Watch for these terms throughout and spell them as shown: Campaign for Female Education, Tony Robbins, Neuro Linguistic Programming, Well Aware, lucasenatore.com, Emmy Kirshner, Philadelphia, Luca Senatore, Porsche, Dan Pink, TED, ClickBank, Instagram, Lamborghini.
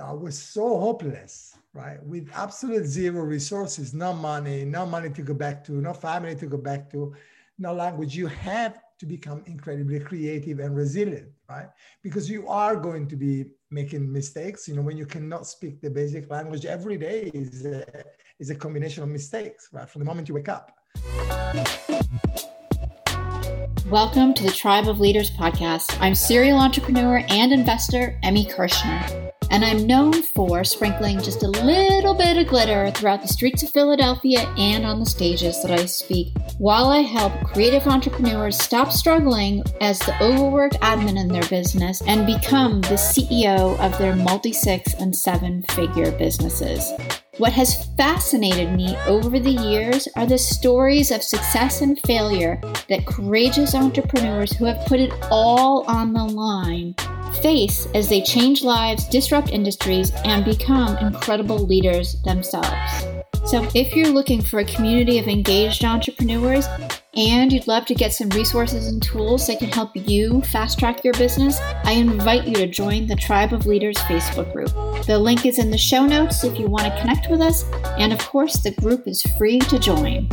I was so hopeless, right? With absolute zero resources, no money to go back to, no family to go back to, no language. You have to become incredibly creative and resilient, right? Because you are going to be making mistakes. You know, when you cannot speak the basic language every day is a combination of mistakes, right? From the moment you wake up. Welcome to the Tribe of Leaders podcast. I'm serial entrepreneur and investor, Emmy Kirshner, and I'm known for sprinkling just a little bit of glitter throughout the streets of Philadelphia and on the stages that I speak, while I help creative entrepreneurs stop struggling as the overworked admin in their business and become the CEO of their multi-six and seven-figure businesses. What has fascinated me over the years are the stories of success and failure that courageous entrepreneurs who have put it all on the line face as they change lives, disrupt industries, and become incredible leaders themselves. So if you're looking for a community of engaged entrepreneurs and you'd love to get some resources and tools that can help you fast track your business, I invite you to join the Tribe of Leaders Facebook group. The link is in the show notes if you want to connect with us. And of course, the group is free to join.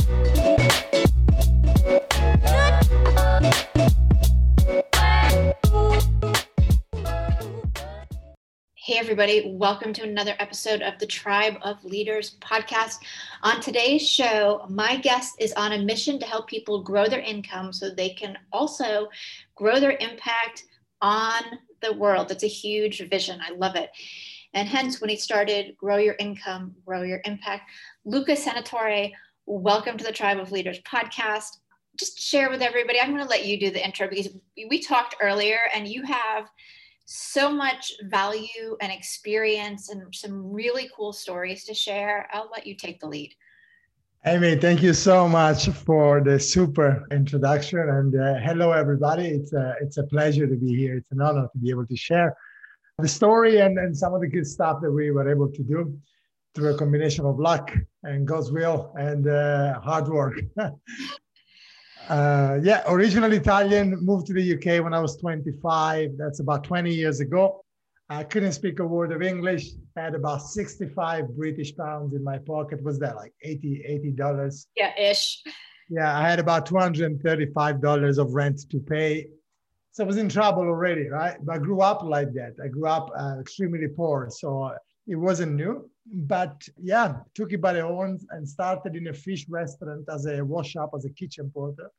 Hey everybody, welcome to another episode of the Tribe of Leaders podcast. On today's show, my guest is on a mission to help people grow their income so they can also grow their impact on the world. That's a huge vision. I love it. And hence, when he started Grow Your Income, Grow Your Impact, Luca Senatore, welcome to the Tribe of Leaders podcast. Just share with everybody. I'm going to let you do the intro because we talked earlier and you have so much value and experience and some really cool stories to share. I'll let you take the lead. Amy, thank you so much for the super introduction. And hello, everybody. It's a pleasure to be here. It's an honor to be able to share the story and some of the good stuff that we were able to do through a combination of luck and God's will and hard work. Originally Italian, moved to the UK when I was 25. That's about 20 years ago. I couldn't speak a word of English. I had about 65 British pounds in my pocket. Was that like $80? Yeah, ish. Yeah, I had about $235 of rent to pay. So I was in trouble already, right? But I grew up like that. I grew up extremely poor. So it wasn't new. But yeah, took it by the horns and started in a fish restaurant as a wash-up, as a kitchen porter.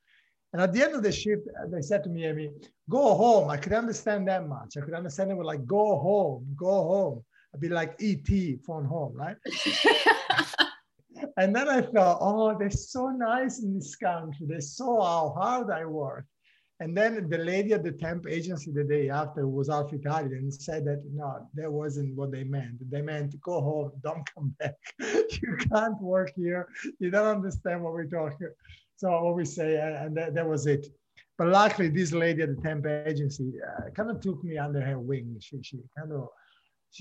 And at the end of the shift, they said to me, Amy, go home. I could understand that much. I could understand it was like, go home, go home. I'd be like E.T. phone home, right? And then I thought, oh, they're so nice in this country. They saw how hard I work. And then the lady at the temp agency the day after was half Italian and said that, no, that wasn't what they meant. They meant go home, don't come back. You can't work here. You don't understand what we're talking. So what we say, and that was it. But luckily, this lady at the temp agency kind of took me under her wing. She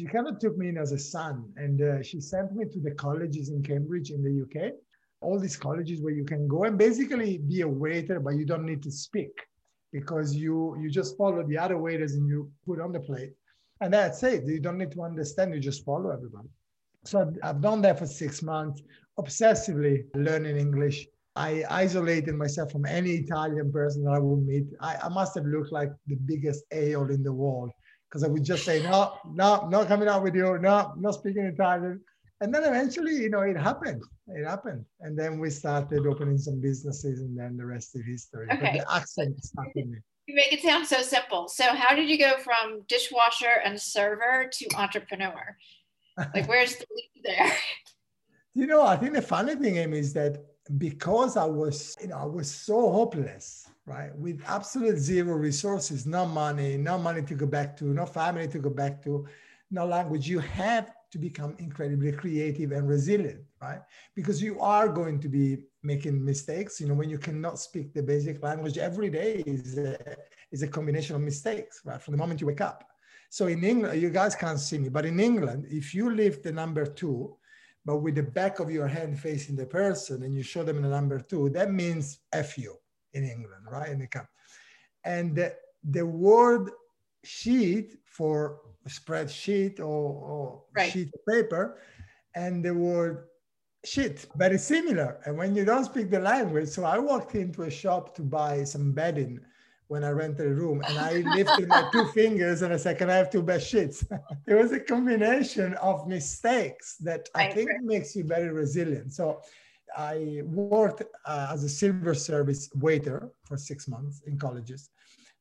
kind of took me in as a son. And she sent me to the colleges in Cambridge in the UK, all these colleges where you can go and basically be a waiter, but you don't need to speak. Because you just follow the other waiters and you put on the plate. And that's it. You don't need to understand. You just follow everybody. So I've done that for 6 months, obsessively learning English. I isolated myself from any Italian person that I would meet. I must have looked like the biggest a-hole in the world because I would just say, no, not coming out with you. No, not speaking Italian. And then eventually, you know, it happened. And then we started opening some businesses and then the rest is history. Okay. But the accent stuck in me. You make it sound so simple. So how did you go from dishwasher and server to entrepreneur? Like, where's the leap there? You know, I think the funny thing, Amy, is that because I was so hopeless, right? With absolute zero resources, no money to go back to, no family to go back to, no language. You have to become incredibly creative and resilient, right? Because you are going to be making mistakes. You know, when you cannot speak the basic language every day is a combination of mistakes, right? From the moment you wake up. So in England, you guys can't see me, but in England, if you lift the number 2, but with the back of your hand facing the person and you show them the number 2, that means F you in England, right? In the cup. And the word sheet for a spreadsheet or right. sheet of paper and the word shit, very similar. And when you don't speak the language, so I walked into a shop to buy some bedding when I rented a room and I lifted my two fingers and I said, can I have two best sheets? It was a combination of mistakes that I think makes you very resilient. So I worked as a silver service waiter for 6 months in colleges.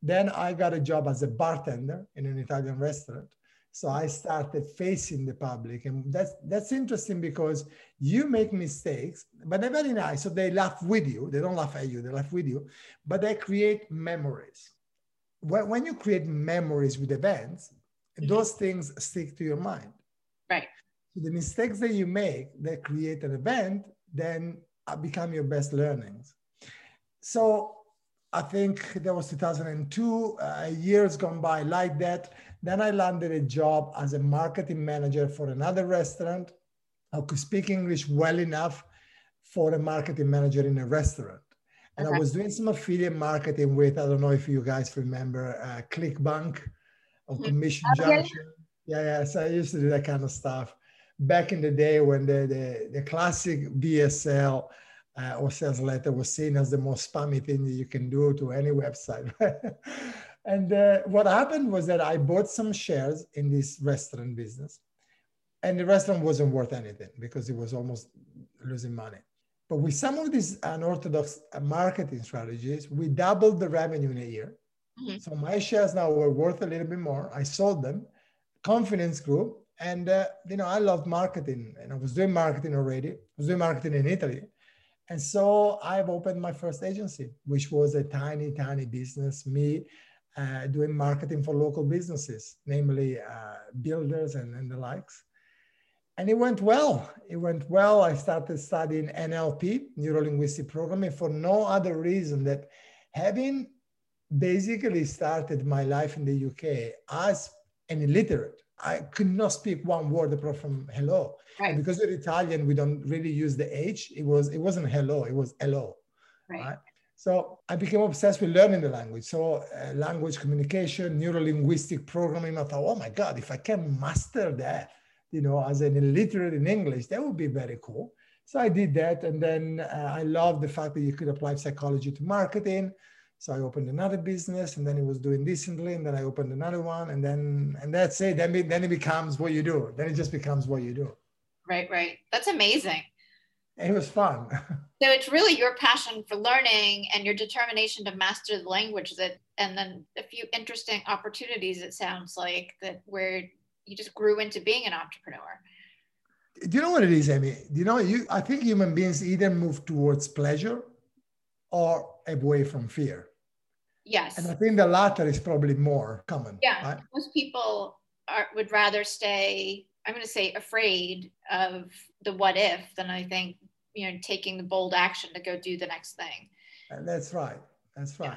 Then I got a job as a bartender in an Italian restaurant. So I started facing the public, and that's interesting because you make mistakes, but they're very nice. So they laugh with you. They don't laugh at you, they laugh with you, but they create memories. When you create memories with events, those things stick to your mind. Right. So the mistakes that you make that create an event then become your best learnings. So I think that was 2002, years gone by like that. Then I landed a job as a marketing manager for another restaurant. I could speak English well enough for a marketing manager in a restaurant. And I was doing some affiliate marketing with, I don't know if you guys remember, ClickBank or Commission Junction. Yeah, so I used to do that kind of stuff back in the day when the classic BSL or sales letter was seen as the most spammy thing that you can do to any website. And what happened was that I bought some shares in this restaurant business, and the restaurant wasn't worth anything because it was almost losing money. But with some of these unorthodox marketing strategies, we doubled the revenue in a year. Mm-hmm. So my shares now were worth a little bit more. I sold them, confidence grew, and I loved marketing, and I was doing marketing already. I was doing marketing in Italy. And so I've opened my first agency, which was a tiny, tiny business, me doing marketing for local businesses, namely builders and the likes. And it went well. It went well. I started studying NLP, Neuro Linguistic Programming, for no other reason that having basically started my life in the UK as an illiterate, I could not speak one word apart from hello. Right. And because we're Italian, we don't really use the H. It wasn't hello, it was hello. Right? So I became obsessed with learning the language. So language communication, neuro-linguistic programming, I thought, oh my God, if I can master that, as an illiterate in English, that would be very cool. So I did that. And then I loved the fact that you could apply psychology to marketing. So I opened another business, and then it was doing decently, and then I opened another one, and that's it. Then it becomes what you do. Then it just becomes what you do. Right. That's amazing. It was fun. So it's really your passion for learning and your determination to master the language and then a few interesting opportunities, it sounds like, that where you just grew into being an entrepreneur. Do you know what it is, Emmy? I think human beings either move towards pleasure or away from fear. Yes. And I think the latter is probably more common. Yeah, right? Most people would rather stay, I'm going to say, afraid of the what if than I think, taking the bold action to go do the next thing. And that's right. Yeah.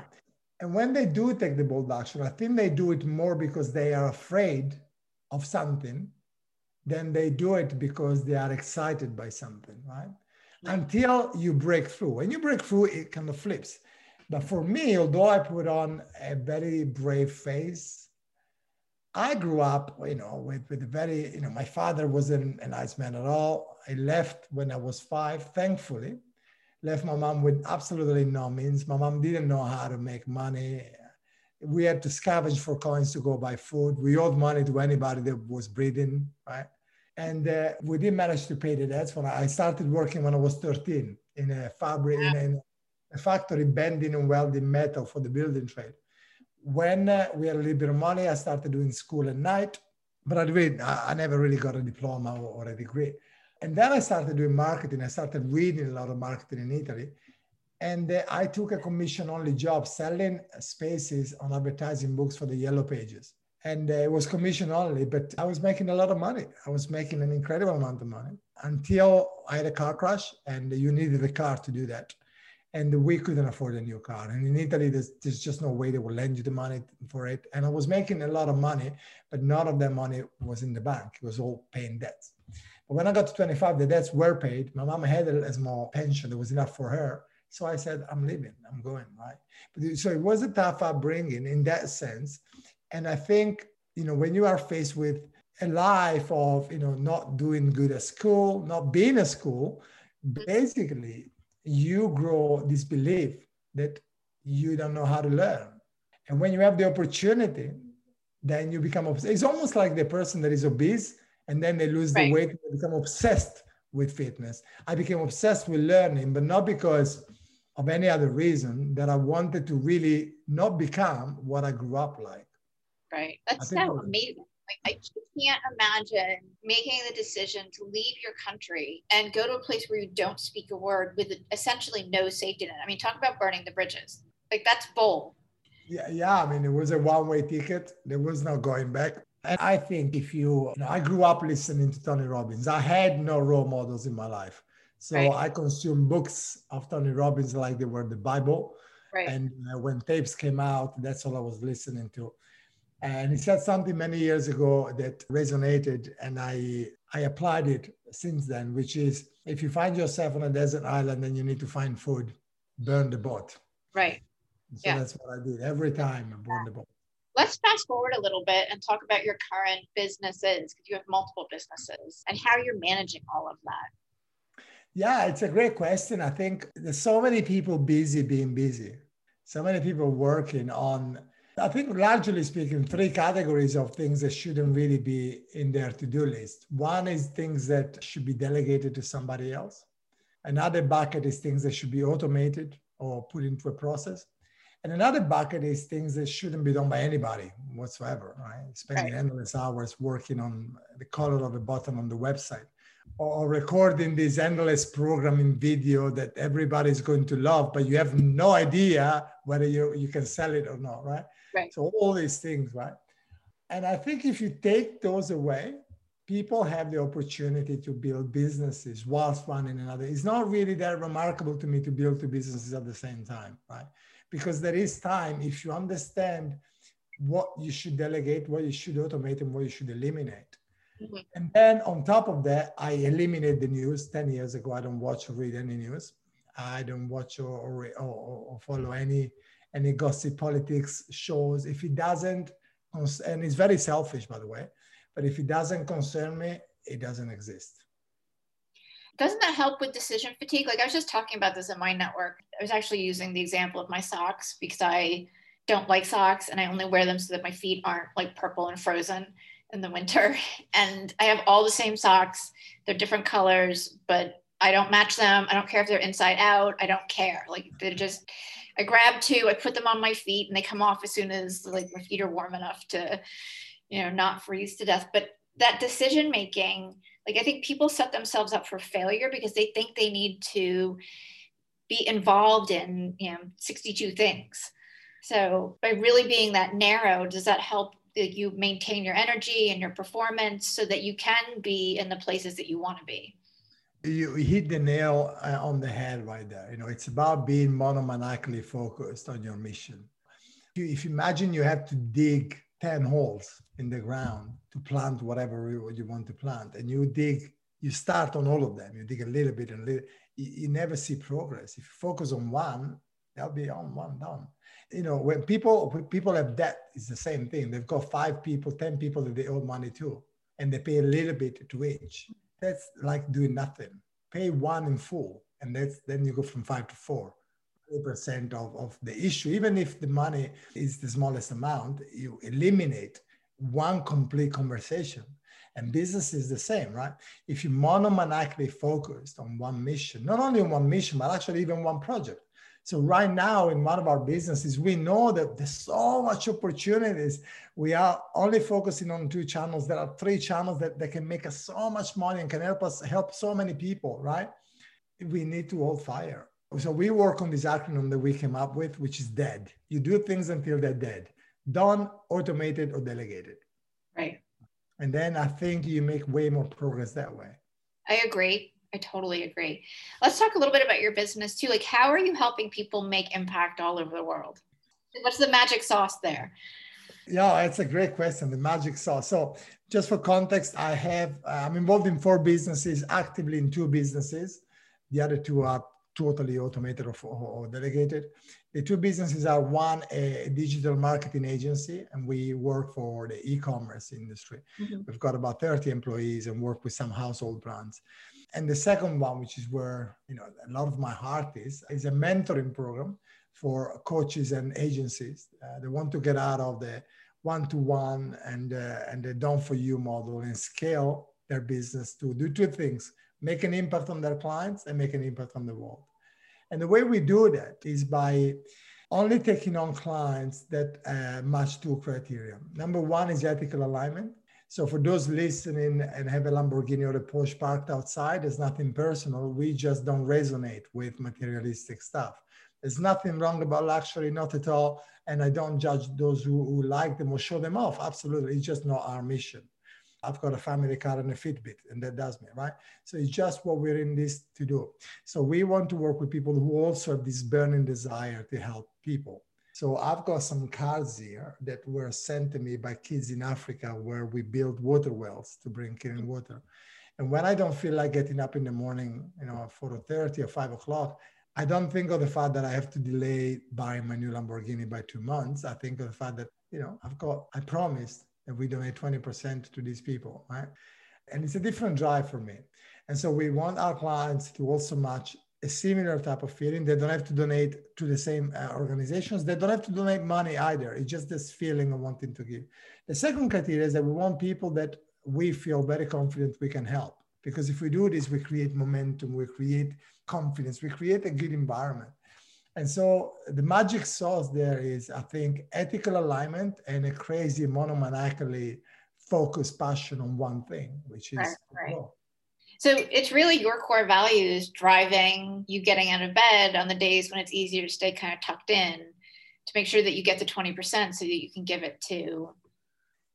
And when they do take the bold action, I think they do it more because they are afraid of something than they do it because they are excited by something, right? Until you break through. When you break through, it kind of flips. But for me, although I put on a very brave face, I grew up, with a very, my father wasn't a nice man at all. I left when I was 5, thankfully. Left my mom with absolutely no means. My mom didn't know how to make money. We had to scavenge for coins to go buy food. We owed money to anybody that was breathing, right? And we did manage to pay the debts. When I started working when I was 13 in a fabric, in a factory bending and welding metal for the building trade. When we had a little bit of money, I started doing school at night, but I never really got a diploma or a degree. And then I started doing marketing. I started reading a lot of marketing in Italy. And I took a commission-only job selling spaces on advertising books for the Yellow Pages. And it was commission only, but I was making a lot of money. I was making an incredible amount of money until I had a car crash, and you needed a car to do that. And we couldn't afford a new car. And in Italy, there's just no way they will lend you the money for it. And I was making a lot of money, but none of that money was in the bank. It was all paying debts. But when I got to 25, the debts were paid. My mom had a small pension that was enough for her. So I said, I'm leaving, I'm going, right? So it was a tough upbringing in that sense. And I think, you know, when you are faced with a life of, you know, not doing good at school, not being at school, basically you grow this belief that you don't know how to learn. And when you have the opportunity, then you become obsessed. It's almost like the person that is obese and then they lose the weight and they become obsessed with fitness. I became obsessed with learning, but not because of any other reason that I wanted to really not become what I grew up like. Right. That's so amazing. Like, I can't imagine making the decision to leave your country and go to a place where you don't speak a word with essentially no safety net. I mean, talk about burning the bridges. Like, that's bold. Yeah. I mean, it was a one-way ticket. There was no going back. And I think if you know, I grew up listening to Tony Robbins. I had no role models in my life. So I consumed books of Tony Robbins like they were the Bible. Right. And when tapes came out, that's all I was listening to. And he said something many years ago that resonated, and I applied it since then, which is, if you find yourself on a desert island and you need to find food, burn the boat. Right. So that's what I did every time. I burn the boat. Let's fast forward a little bit and talk about your current businesses, because you have multiple businesses, and how you're managing all of that. Yeah, it's a great question. I think there's so many people busy being busy. So many people working on, I think largely speaking, three categories of things that shouldn't really be in their to-do list. One is things that should be delegated to somebody else. Another bucket is things that should be automated or put into a process. And another bucket is things that shouldn't be done by anybody whatsoever, right? Spending endless hours working on the color of a button on the website, or recording this endless programming video that everybody's going to love, but you have no idea whether you can sell it or not, right? Right. So all these things, right? And I think if you take those away, people have the opportunity to build businesses whilst one in another. It's not really that remarkable to me to build two businesses at the same time, right? Because there is time, if you understand what you should delegate, what you should automate, and what you should eliminate. Mm-hmm. And then on top of that, I eliminated the news. 10 years ago, I don't watch or read any news. I don't watch or follow any gossip politics shows. If it doesn't, and it's very selfish, by the way, but if it doesn't concern me, it doesn't exist. Doesn't that help with decision fatigue? Like, I was just talking about this in my network. I was actually using the example of my socks, because I don't like socks and I only wear them so that my feet aren't like purple and frozen in the winter. And I have all the same socks. They're different colors, but I don't match them. I don't care if they're inside out. I don't care. Like, they're just, I grab two, I put them on my feet and they come off as soon as like my feet are warm enough to, you know, not freeze to death. But that decision making, like, I think people set themselves up for failure because they think they need to be involved in, you know, 62 things. So by really being that narrow, does that help that you maintain your energy and your performance so that you can be in the places that you want to be? You hit the nail on the head right there. You know, it's about being monomaniacally focused on your mission. If you imagine you have to dig 10 holes in the ground to plant whatever you want to plant, and you dig, you start on all of them, you dig a little bit and little, you never see progress. If you focus on one, they'll be on one down. You know, when people have debt, it's the same thing. They've got 5 people, 10 people that they owe money to, and they pay a little bit to each. That's like doing nothing. Pay one in full, and then you go from 5 to 4. 20% of the issue, even if the money is the smallest amount, you eliminate one complete conversation. And business is the same, right? If you monomaniacally focused on one mission, not only on one mission, but actually even one project. So right now in one of our businesses, we know that there's so much opportunities. We are only focusing on 2 channels. There are 3 channels that can make us so much money and can help us help so many people, right? We need to hold fire. So we work on this acronym that we came up with, which is DEAD. You do things until they're dead. Done, automated, or delegated. Right. And then I think you make way more progress that way. I agree. I totally agree. Let's talk a little bit about your business too. Like, how are you helping people make impact all over the world? What's the magic sauce there? Yeah, it's a great question, the magic sauce. So just for context, I'm involved in 4 businesses, actively in 2 businesses. The other 2 are totally automated or delegated. The two businesses are one, a digital marketing agency, and we work for the e-commerce industry. Mm-hmm. We've got about 30 employees and work with some household brands. And the second one, which is where, you know, a lot of my heart is a mentoring program for coaches and agencies. They want to get out of the one-to-one and the done-for-you model and scale their business to do two things: make an impact on their clients and make an impact on the world. And the way we do that is by only taking on clients that match two criteria. Number one is ethical alignment. So for those listening and have a Lamborghini or a Porsche parked outside, there's nothing personal. We just don't resonate with materialistic stuff. There's nothing wrong about luxury, not at all. And I don't judge those who like them or show them off. Absolutely. It's just not our mission. I've got a family car and a Fitbit, and that does me, right? So it's just what we're in this to do. So we want to work with people who also have this burning desire to help people. So I've got some cards here that were sent to me by kids in Africa where we build water wells to bring clean water. And when I don't feel like getting up in the morning, you know, at 4:30 or 5 o'clock, I don't think of the fact that I have to delay buying my new Lamborghini by 2 months. I think of the fact that, you know, I promised that we donate 20% to these people, right? And it's a different drive for me. And so we want our clients to also match a similar type of feeling. They don't have to donate to the same organizations. They don't have to donate money either. It's just this feeling of wanting to give. The second criteria is that we want people that we feel very confident we can help. Because if we do this, we create momentum, we create confidence, we create a good environment. And so the magic sauce there is, I think, ethical alignment and a crazy monomaniacally focused passion on one thing, which is right. So it's really your core values driving you getting out of bed on the days when it's easier to stay kind of tucked in to make sure that you get the 20% so that you can give it to.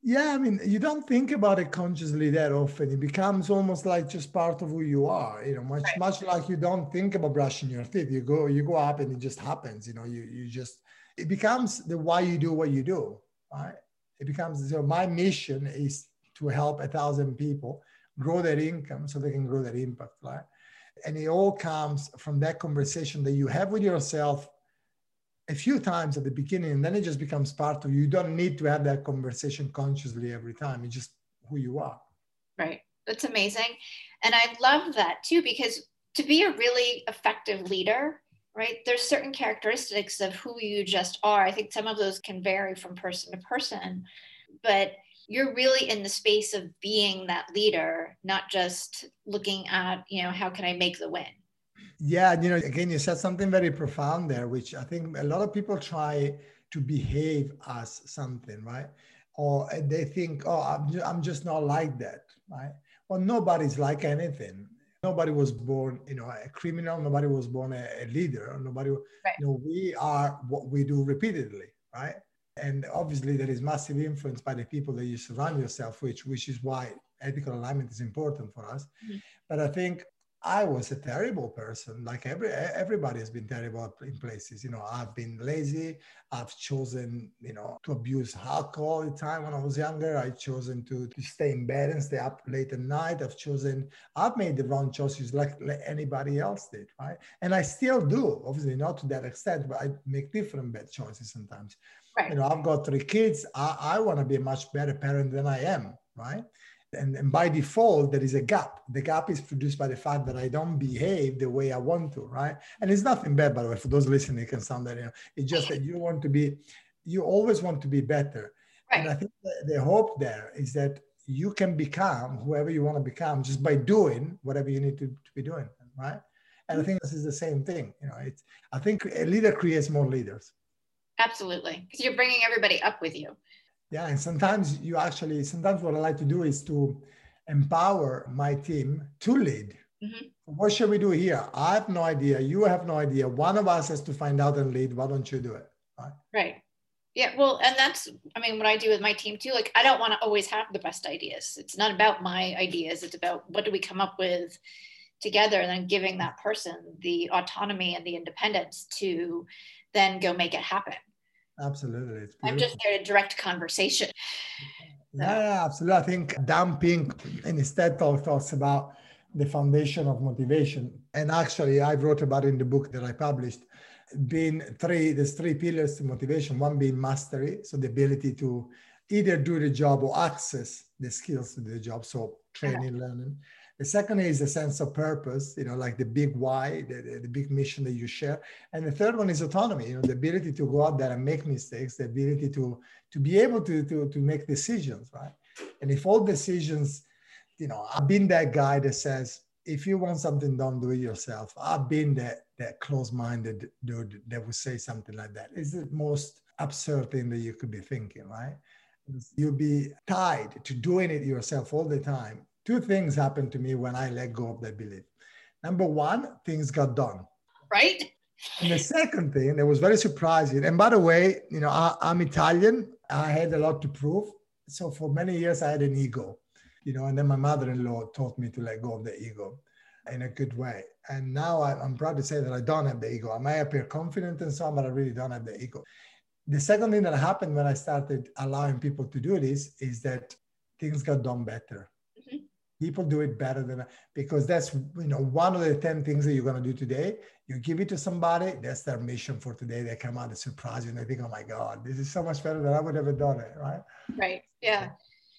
Yeah, I mean, you don't think about it consciously that often. It becomes almost like just part of who you are, you know, much like you don't think about brushing your teeth. You go up and it just happens, you know, you just, it becomes the why you do what you do, right? It becomes, so my mission is to help 1,000 people grow their income so they can grow their impact, right? And it all comes from that conversation that you have with yourself a few times at the beginning, and then it just becomes part of you. You don't need to have that conversation consciously every time. It's just who you are. Right. That's amazing. And I love that too, because to be a really effective leader, right, there's certain characteristics of who you just are. I think some of those can vary from person to person, but you're really in the space of being that leader, not just looking at, you know, how can I make the win? Yeah, you know, again, you said something very profound there, which I think a lot of people try to behave as something, right? Or they think, oh, I'm just not like that, right? Well, nobody's like anything. Nobody was born, you know, a criminal. Nobody was born a leader. Nobody, right. You know, we are what we do repeatedly, right? And obviously there is massive influence by the people that you surround yourself with, which is why ethical alignment is important for us. Mm-hmm. But I think I was a terrible person. Like everybody has been terrible in places. You know, I've been lazy. I've chosen, you know, to abuse alcohol all the time when I was younger. I've chosen to stay in bed and stay up late at night. I've made the wrong choices like anybody else did, right? And I still do, obviously not to that extent, but I make different bad choices sometimes. Right. You know, I've got 3 kids. I want to be a much better parent than I am, right? And by default, there is a gap. The gap is produced by the fact that I don't behave the way I want to, right? And it's nothing bad, by the way, for those listening, it can sound that, you know, it's just that you always want to be better. Right. And I think the hope there is that you can become whoever you want to become just by doing whatever you need to be doing, right? And I think this is the same thing. You know, I think a leader creates more leaders. Absolutely. Because you're bringing everybody up with you. Yeah, and sometimes what I like to do is to empower my team to lead. Mm-hmm. What should we do here? I have no idea. You have no idea. One of us has to find out and lead. Why don't you do it? Right. Yeah, well, and that's, I mean, what I do with my team too. Like, I don't want to always have the best ideas. It's not about my ideas. It's about what do we come up with together, and then giving that person the autonomy and the independence to then go make it happen. Absolutely. It's I'm just there to direct conversation. Yeah, absolutely. I think Dan Pink in his TED Talk talks about the foundation of motivation. And actually, I wrote about in the book that I published, there's three pillars to motivation, one being mastery, so the ability to either do the job or access the skills to do the job, so training, learning. The second is a sense of purpose, you know, like the big why, the big mission that you share. And the third one is autonomy, you know, the ability to go out there and make mistakes, the ability to be able to make decisions, right? And if all decisions, you know, I've been that guy that says, if you want something, don't do it yourself. I've been that close-minded dude that would say something like that. It's the most absurd thing that you could be thinking, right? You'll be tied to doing it yourself all the time. Two things happened to me when I let go of that belief. Number one, things got done. Right. And the second thing that was very surprising, and by the way, you know, I'm Italian. I had a lot to prove. So for many years, I had an ego, you know, and then my mother-in-law taught me to let go of the ego in a good way. And now I'm proud to say that I don't have the ego. I may appear confident and so on, but I really don't have the ego. The second thing that happened when I started allowing people to do this is that things got done better. People do it better than, because that's, you know, one of the 10 things that you're going to do today. You give it to somebody, that's their mission for today. They come out and surprise you and they think, oh my God, this is so much better than I would have ever done it, right? Right. Yeah.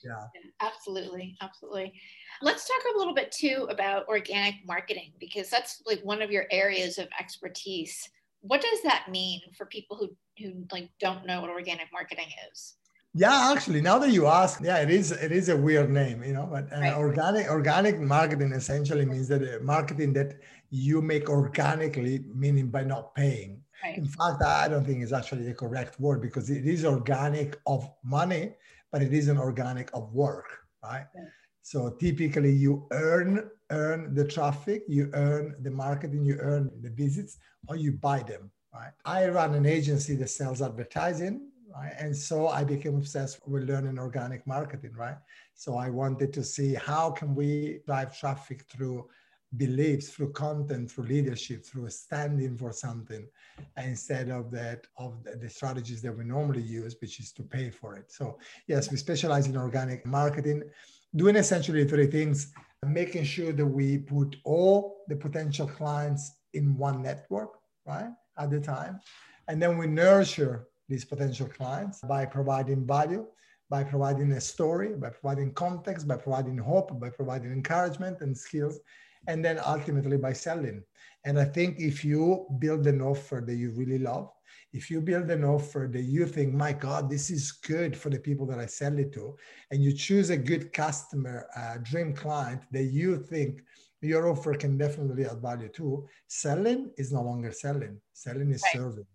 Yeah. Absolutely. Absolutely. Let's talk a little bit too about organic marketing, because that's like one of your areas of expertise. What does that mean for people who like don't know what organic marketing is? Yeah, actually, now that you ask, yeah, it is a weird name, you know, but right. organic marketing essentially means that marketing that you make organically, meaning by not paying. Right. In fact, I don't think it's actually the correct word, because it is organic of money, but it isn't organic of work, right? Yeah. So typically you earn the traffic, you earn the marketing, you earn the visits, or you buy them, right? I run an agency that sells advertising. And so I became obsessed with learning organic marketing, right? So I wanted to see how can we drive traffic through beliefs, through content, through leadership, through standing for something, instead of the strategies that we normally use, which is to pay for it. So yes, we specialize in organic marketing, doing essentially three things, making sure that we put all the potential clients in one network, right, at the time. And then we nurture these potential clients by providing value, by providing a story, by providing context, by providing hope, by providing encouragement and skills, and then ultimately by selling. And I think if you build an offer that you really love, if you build an offer that you think, my God, this is good for the people that I sell it to, and you choose a good customer, dream client that you think your offer can definitely add value to, selling is no longer selling. Selling is serving.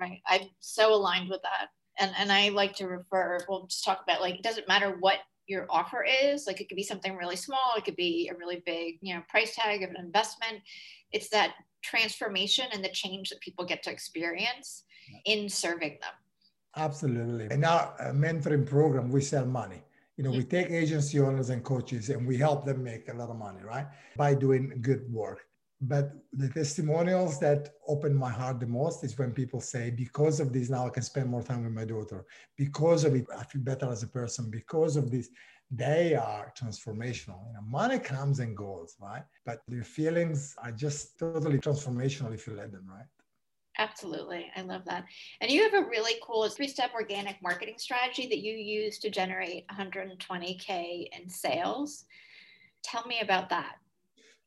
Right. I'm so aligned with that. And I like to we'll just talk about, like, it doesn't matter what your offer is. Like, it could be something really small. It could be a really big, you know, price tag of an investment. It's that transformation and the change that people get to experience in serving them. Absolutely. In our mentoring program, we sell money. You know, we take agency owners and coaches and we help them make a lot of money, right? By doing good work. But the testimonials that open my heart the most is when people say, because of this, now I can spend more time with my daughter. Because of it, I feel better as a person. Because of this, they are transformational. You know, money comes and goes, right? But your feelings are just totally transformational if you let them, right? Absolutely. I love that. And you have a really cool 3-step organic marketing strategy that you use to generate $120K in sales. Tell me about that.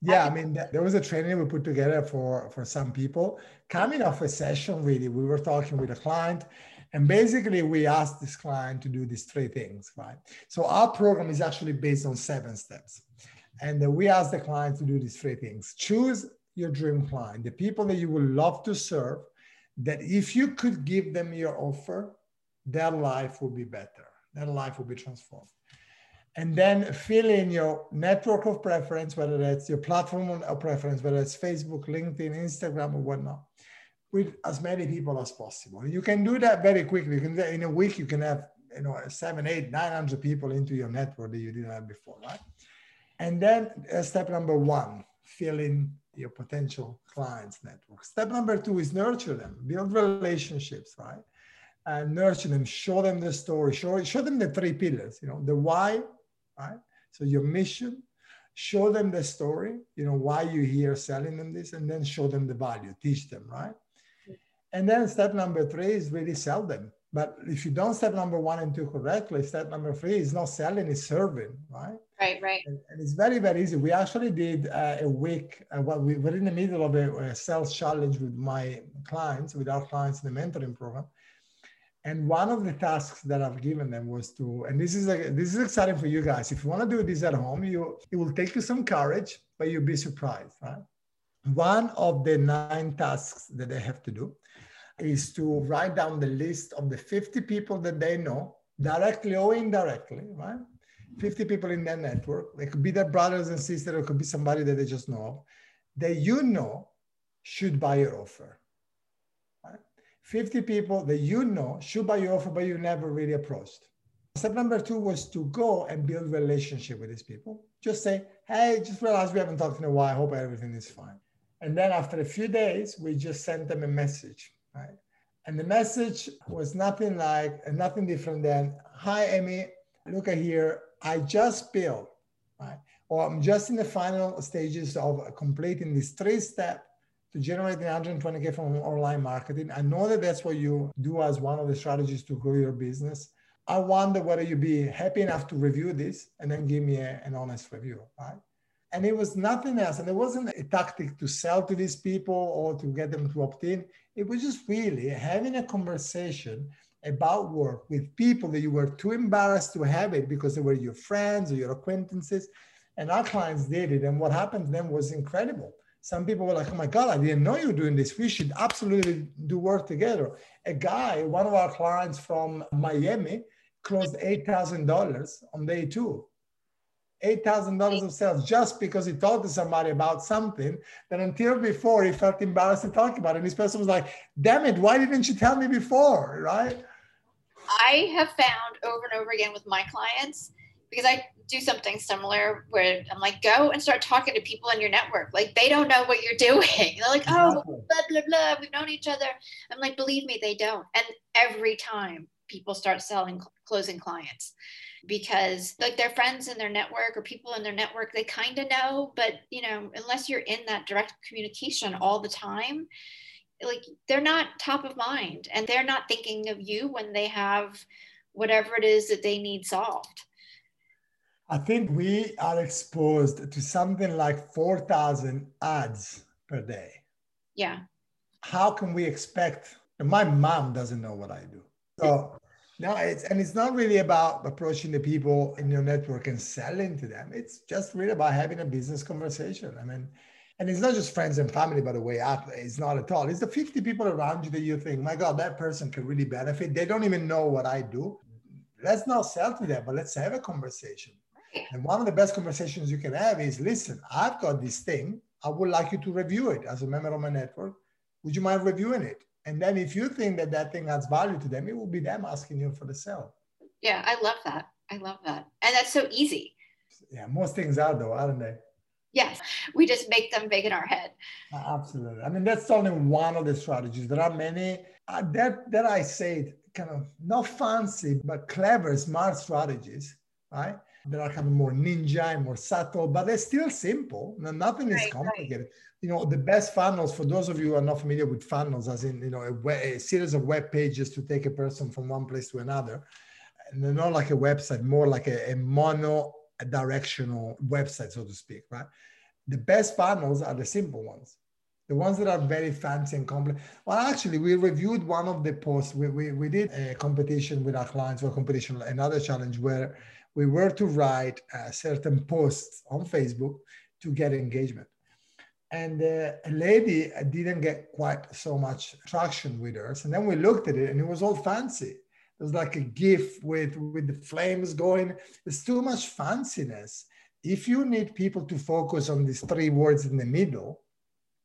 Yeah, I mean, there was a training we put together for some people. Coming off a session, really, we were talking with a client, and basically we asked this client to do these three things, right? So our program is actually based on 7 steps. And then we asked the client to do these three things. Choose your dream client, the people that you would love to serve, that if you could give them your offer, their life will be better. Their life will be transformed. And then fill in your network of preference, whether that's your platform of preference, whether it's Facebook, LinkedIn, Instagram, or whatnot, with as many people as possible. You can do that very quickly. You can, in a week, you can have, you know, 700, 800, 900 people into your network that you didn't have before, right? And then step number 1, fill in your potential clients' network. Step number 2 is nurture them, build relationships, right? And nurture them, show them the story, show them the 3 pillars, you know, the why. Right? So your mission, show them the story, you know, why you're here selling them this, and then show them the value, teach them, right? And then step number three is really sell them. But if you don't step number one and two correctly, step number three is not selling, it's serving, right? Right, right. And it's very, very easy. We actually did a week, well, we were in the middle of a sales challenge with my clients, with our clients in the mentoring program. And one of the tasks that I've given them was to, and this is exciting for you guys. If you want to do this at home, it will take you some courage, but you'll be surprised, right? One of the 9 tasks that they have to do is to write down the list of the 50 people that they know, directly or indirectly, right? 50 people in their network. It could be their brothers and sisters, or it could be somebody that they just know of, that you know should buy your offer. 50 people that you know should buy your offer, but you never really approached. Step number 2 was to go and build relationship with these people. Just say, hey, just realized we haven't talked in a while. I hope everything is fine. And then after a few days, we just sent them a message, right? And the message was nothing different than, hi, Emmy, Luca here. I just built, right? Or I'm just in the final stages of completing this 3-step to generate 120K from online marketing. I know that that's what you do as one of the strategies to grow your business. I wonder whether you'd be happy enough to review this and then give me an honest review, right? And it was nothing else. And it wasn't a tactic to sell to these people or to get them to opt in. It was just really having a conversation about work with people that you were too embarrassed to have it because they were your friends or your acquaintances. And our clients did it. And what happened to them was incredible. Some people were like, oh my God, I didn't know you were doing this. We should absolutely do work together. A guy, one of our clients from Miami, closed $8,000 on day 2. $8,000 of sales just because he talked to somebody about something that until before he felt embarrassed to talk about. And this person was like, damn it, why didn't you tell me before, right? I have found over and over again with my clients, because I do something similar where I'm like, go and start talking to people in your network. Like, they don't know what you're doing. They're like, oh, blah, blah, blah. We've known each other. I'm like, believe me, they don't. And every time people start selling, closing clients, because like their friends in their network or people in their network, they kind of know, but you know, unless you're in that direct communication all the time, like they're not top of mind and they're not thinking of you when they have whatever it is that they need solved. I think we are exposed to something like 4,000 ads per day. Yeah. How can we expect? My mom doesn't know what I do. So no, it's not really about approaching the people in your network and selling to them. It's just really about having a business conversation. I mean, and it's not just friends and family, by the way, it's not at all. It's the 50 people around you that you think, my God, that person can really benefit. They don't even know what I do. Let's not sell to them, but let's have a conversation. And one of the best conversations you can have is, listen, I've got this thing. I would like you to review it as a member of my network. Would you mind reviewing it? And then if you think that that thing adds value to them, it will be them asking you for the sale. Yeah, I love that. I love that. And that's so easy. Yeah, most things are though, aren't they? Yes, we just make them big in our head. Absolutely. I mean, that's only one of the strategies. There are many that I say kind of not fancy, but clever, smart strategies, right? There are kind of more ninja and more subtle, but they're still simple. Now, nothing is complicated. Right. You know, the best funnels, for those of you who are not familiar with funnels, as in, you know, a series of web pages to take a person from one place to another. And they're not like a website, more like a mono-directional website, so to speak, right? The best funnels are the simple ones. The ones that are very fancy and complex. Well, actually, we reviewed one of the posts. We did a competition with our clients, or competition, another challenge where we were to write certain posts on Facebook to get engagement. And a lady didn't get quite so much traction with hers. And then we looked at it and it was all fancy. It was like a GIF with the flames going. It's too much fanciness. If you need people to focus on these 3 words in the middle,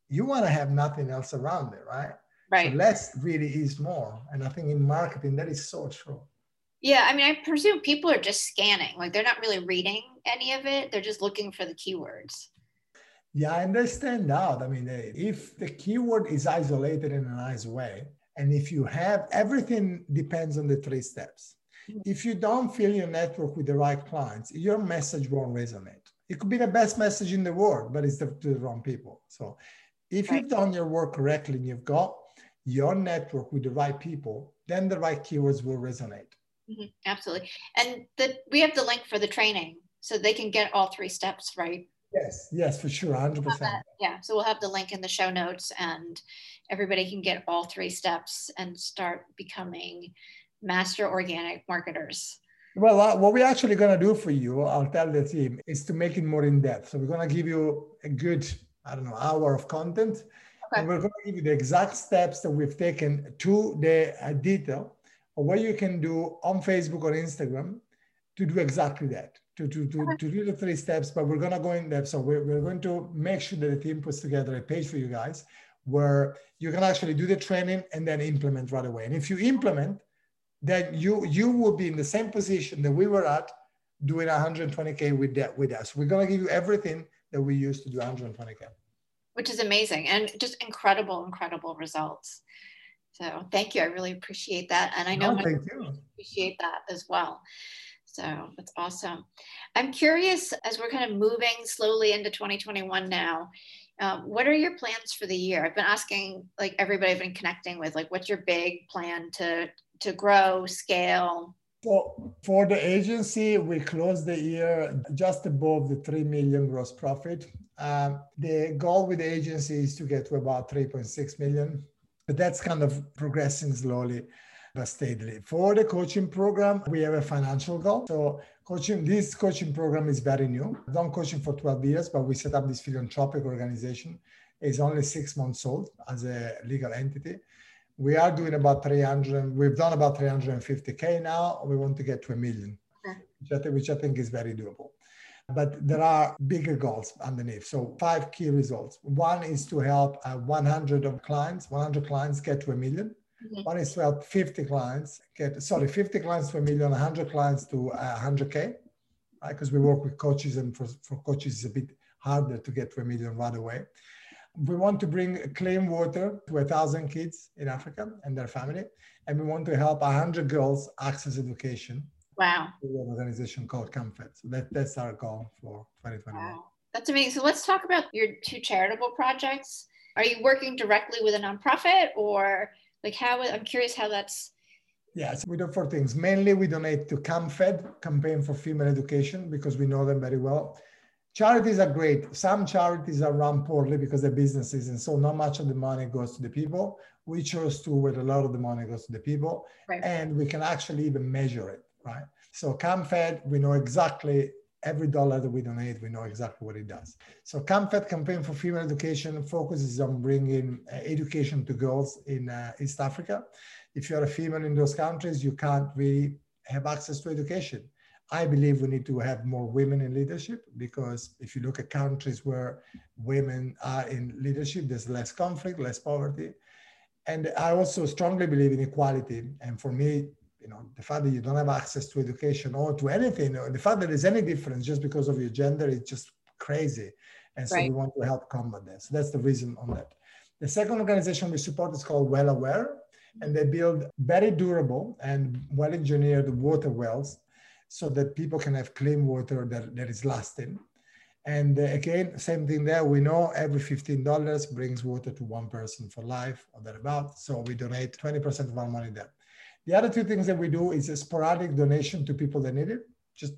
you want to have nothing else around it, right? Right. So less really is more. And I think in marketing, that is so true. Yeah. I mean, I presume people are just scanning. Like they're not really reading any of it. They're just looking for the keywords. Yeah. And they stand out. I mean, if the keyword is isolated in a nice way, and if you have everything depends on the 3 steps. If you don't fill your network with the right clients, your message won't resonate. It could be the best message in the world, but it's to the wrong people. So if you've done your work correctly and you've got your network with the right people, then the right keywords will resonate. Mm-hmm. Absolutely. And we have the link for the training, so they can get all three steps, right? Yes, yes, for sure, 100%. Yeah, so we'll have the link in the show notes, and everybody can get all three steps and start becoming master organic marketers. Well, what we're actually going to do for you, I'll tell the team, is to make it more in-depth. So we're going to give you a good, I don't know, hour of content. Okay. And we're going to give you the exact steps that we've taken to the detail of what you can do on Facebook or Instagram to do exactly that. To do the three steps, but we're going to go in depth. So we're going to make sure that the team puts together a page for you guys where you can actually do the training and then implement right away. And if you implement, then you will be in the same position that we were at doing 120K with us. We're going to give you everything that we used to do 120K. Which is amazing, and just incredible, incredible results. So thank you. I really appreciate that. And I know I appreciate that as well. So that's awesome. I'm curious, as we're kind of moving slowly into 2021 now, what are your plans for the year? I've been asking like everybody I've been connecting with, like, what's your big plan to grow, scale? Well, for the agency, we closed the year just above the 3 million gross profit. The goal with the agency is to get to about 3.6 million, but that's kind of progressing slowly. But steadily. For the coaching program, we have a financial goal. So this coaching program is very new. I've done coaching for 12 years, but we set up this philanthropic organization. It's only 6 months old as a legal entity. We are doing about 300. We've done about 350K now. We want to get to 1 million, which I think is very doable. But there are bigger goals underneath. So 5 key results. One is to help 100 clients get to 1 million. One is to help 50 clients to 1 million, 100 clients to 100K, right? Because we work with coaches, and for coaches, it's a bit harder to get to 1 million right away. We want to bring clean water to 1,000 kids in Africa and their family. And we want to help 100 girls access education. Wow. Through an organization called Comfort. So that's our goal for 2021. Wow. That's amazing. So let's talk about your 2 charitable projects. Are you working directly with a nonprofit, or... like I'm curious how that's... Yes, we do 4 things. Mainly we donate to CAMFED, Campaign for Female Education, because we know them very well. Charities are great. Some charities are run poorly because they're businesses, and so not much of the money goes to the people. We chose to where a lot of the money goes to the people, right. And we can actually even measure it, right? So CAMFED, we know exactly every dollar that we donate, we know exactly what it does. So CAMFED, Campaign for Female Education, focuses on bringing education to girls in East Africa. If you're a female in those countries, you can't really have access to education. I believe we need to have more women in leadership, because if you look at countries where women are in leadership, there's less conflict, less poverty. And I also strongly believe in equality. And for me, the fact that you don't have access to education or to anything, or the fact that there's any difference just because of your gender, it's just crazy. And so we want to help combat that. So that's the reason on that. The second organization we support is called Well Aware, and they build very durable and well-engineered water wells so that people can have clean water that is lasting. And again, same thing there. We know every $15 brings water to 1 person for life or thereabout. So we donate 20% of our money there. The other 2 things that we do is a sporadic donation to people that need it. Just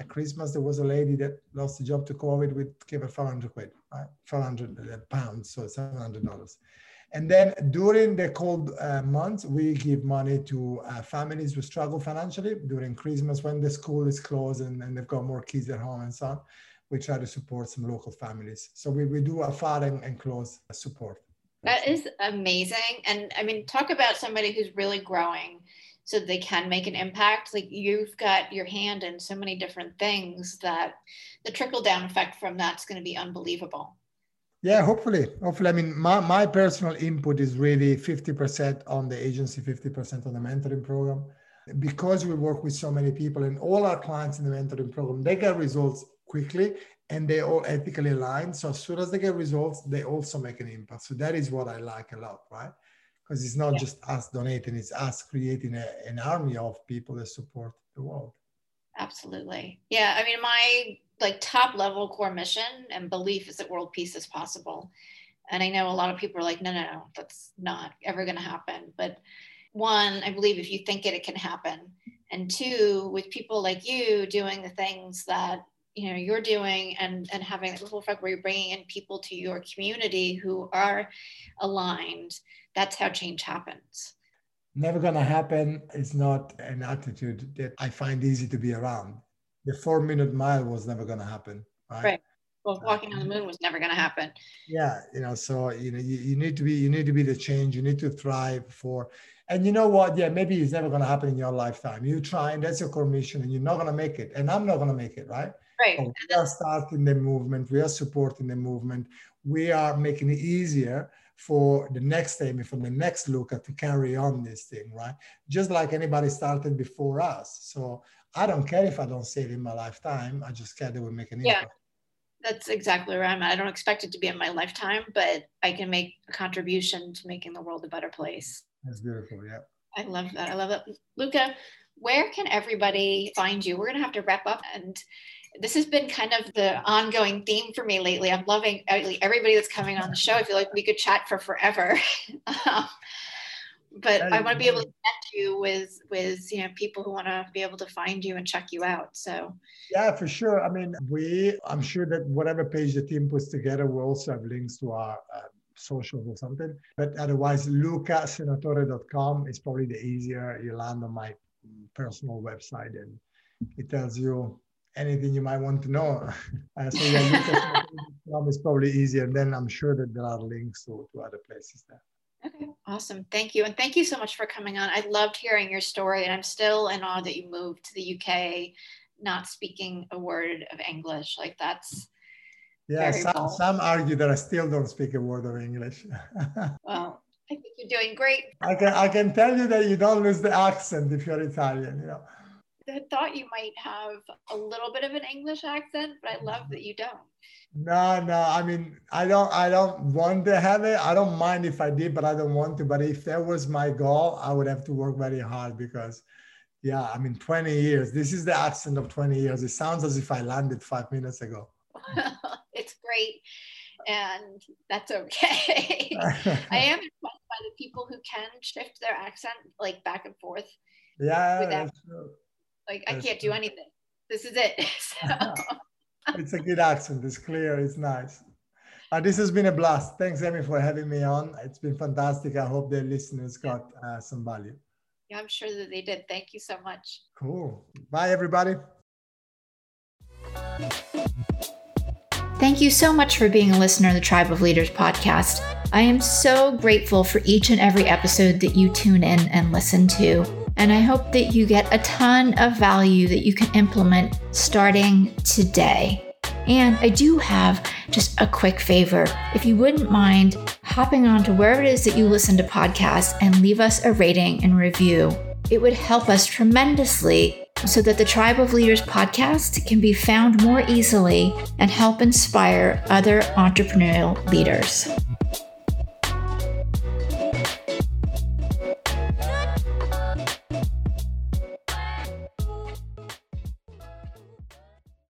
at Christmas, there was a lady that lost a job to COVID. We gave her 500 quid, right? 500 pounds, so $700. And then during the cold months, we give money to families who struggle financially during Christmas, when the school is closed and they've got more kids at home and so on. We try to support some local families. So we do a far and close support. That is amazing. And I mean, talk about somebody who's really growing so they can make an impact. Like, you've got your hand in so many different things that the trickle down effect from that's going to be unbelievable. Yeah, hopefully. I mean, my personal input is really 50% on the agency, 50% on the mentoring program, because we work with so many people, and all our clients in the mentoring program, they get results quickly, and they all ethically aligned. So as soon as they get results, they also make an impact. So that is what I like a lot, right? Because it's not just us donating, it's us creating an army of people that support the world. Absolutely. Yeah. I mean, my top level core mission and belief is that world peace is possible. And I know a lot of people are like, no, no, no, that's not ever going to happen. But one, I believe if you think it, it can happen. And two, with people like you doing the things that, you know, you're doing and having that ripple effect where you're bringing in people to your community who are aligned, that's how change happens. Never going to happen is not an attitude that I find easy to be around. The 4-minute mile was never going to happen, right? Right. Well, walking on the moon was never going to happen. Yeah, you know, so you need to be the change. You need to thrive for, and you know what? Yeah, maybe it's never going to happen in your lifetime. You try, and that's your core mission, and you're not going to make it, and I'm not going to make it, right? Right. So we are starting the movement. We are supporting the movement. We are making it easier for the next Emmy, from the next Luca to carry on this thing, right? Just like anybody started before us. So I don't care if I don't save in my lifetime. I just care that we make an impact. Yeah, that's exactly where I'm at. I don't expect it to be in my lifetime, but I can make a contribution to making the world a better place. That's beautiful, yeah. I love that. I love that. Luca, where can everybody find you? We're going to have to wrap up, and this has been kind of the ongoing theme for me lately. I'm loving everybody that's coming on the show. I feel like we could chat for forever. But I want to be able to connect you with you know, people who want to be able to find you and check you out. So yeah, for sure. I mean, I'm sure that whatever page the team puts together, we'll also have links to our socials or something. But otherwise, lucasenatore.com is probably the easier. You land on my personal website and it tells you anything you might want to know. So yeah, it's probably easier. And then I'm sure that there are links to other places there. Okay, awesome. Thank you. And thank you so much for coming on. I loved hearing your story, and I'm still in awe that you moved to the UK, not speaking a word of English. Like that's yeah, some argue that I still don't speak a word of English. Well, I think you're doing great. I can tell you that you don't lose the accent if you're Italian, you know. I thought you might have a little bit of an English accent, but I love that you don't. No. I mean, I don't want to have it. I don't mind if I did, but I don't want to. But if that was my goal, I would have to work very hard because, yeah, I mean, 20 years. This is the accent of 20 years. It sounds as if I landed 5 minutes ago. It's great. And that's okay. I am impressed by the people who can shift their accent like back and forth. Yeah, that's true. Like, I can't do anything. This is it. So. It's a good accent. It's clear. It's nice. This has been a blast. Thanks, Emmy, for having me on. It's been fantastic. I hope the listeners got some value. Yeah, I'm sure that they did. Thank you so much. Cool. Bye, everybody. Thank you so much for being a listener to the Tribe of Leaders podcast. I am so grateful for each and every episode that you tune in and listen to. And I hope that you get a ton of value that you can implement starting today. And I do have just a quick favor. If you wouldn't mind hopping on to wherever it is that you listen to podcasts and leave us a rating and review, it would help us tremendously so that the Tribe of Leaders podcast can be found more easily and help inspire other entrepreneurial leaders.